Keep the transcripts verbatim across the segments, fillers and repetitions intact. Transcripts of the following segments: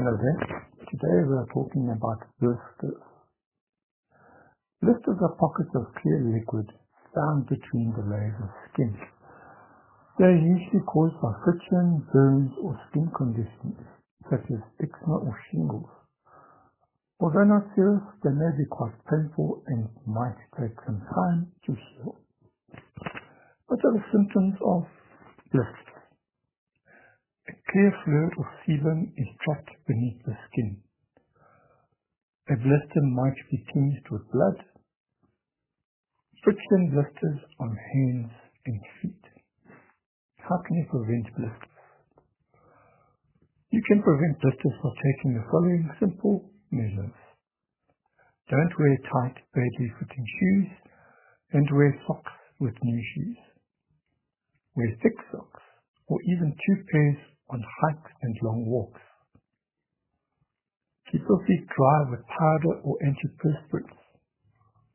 Hello there. Today we are talking about blisters. Blisters are pockets of clear liquid found between the layers of skin. They are usually caused by friction, burns or skin conditions such as eczema or shingles. Although not serious, they may be quite painful and might take some time to heal. What are the symptoms of blisters? A clear fluid or sebum is trapped beneath the skin. A blister might be tinged with blood. Friction blisters on hands and feet. How can you prevent blisters? You can prevent blisters by taking the following simple measures. Don't wear tight, badly fitting shoes, and wear socks with new shoes. Wear thick socks, or even two pairs on hikes and long walks. Keep your feet dry with powder or antiperspirants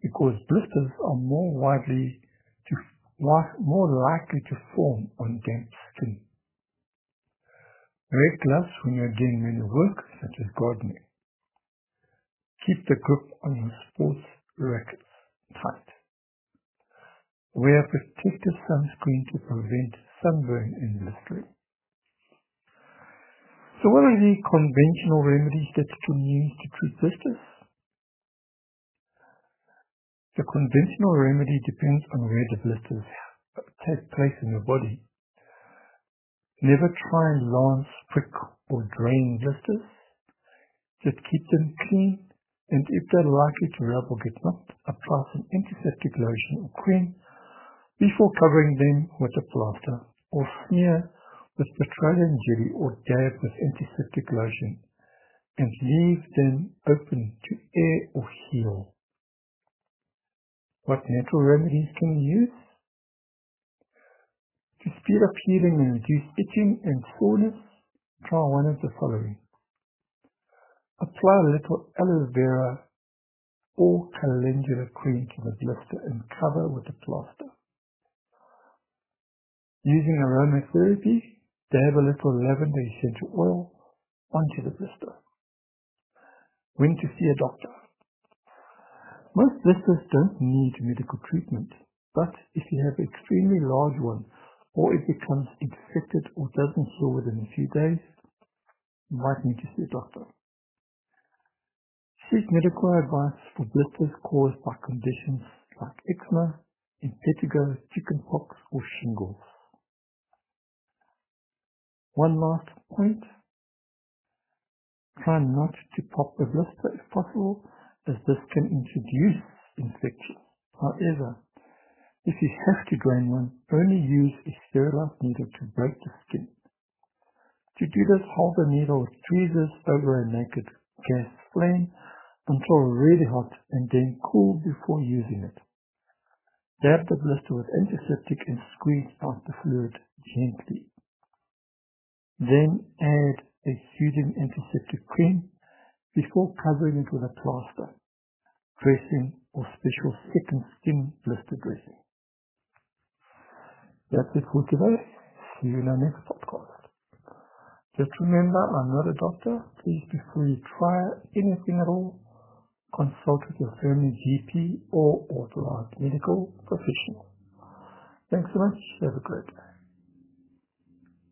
because blisters are more widely to, more likely to form on damp skin. Wear gloves when you're doing manual work, such as gardening. Keep the grip on your sports rackets tight. Wear protective sunscreen to prevent sunburn and blistering. So what are the conventional remedies that you can use to treat blisters? The conventional remedy depends on where the blisters take place in the body. Never try and lance, prick or drain blisters. Just keep them clean, and if they're likely to rub or get knocked, apply some antiseptic lotion or cream before covering them with a plaster or smear with petroleum jelly or dab with antiseptic lotion and leave them open to air or heal. What natural remedies can you use? To speed up healing and reduce itching and soreness, try one of the following. Apply a little aloe vera or calendula cream to the blister and cover with a plaster. Using aromatherapy, dab a little lavender essential oil onto the blister. When to see a doctor. Most blisters don't need medical treatment, but if you have an extremely large one or it becomes infected or doesn't heal within a few days, you might need to see a doctor. Seek medical advice for blisters caused by conditions like eczema, impetigo, chickenpox or shingles. One last point, try not to pop the blister if possible, as this can introduce infection. However, if you have to drain one, only use a sterilized needle to break the skin. To do this, hold the needle with tweezers over a naked gas flame until really hot and then cool before using it. Dab the blister with antiseptic and squeeze out the fluid gently. Then add a soothing antiseptic cream before covering it with a plaster, dressing or special second skin blister dressing. That's it for today. See you in our next podcast. Just remember, I'm not a doctor. Please, before you try anything at all, consult with your family G P or authorized medical professional. Thanks so much. Have a great day.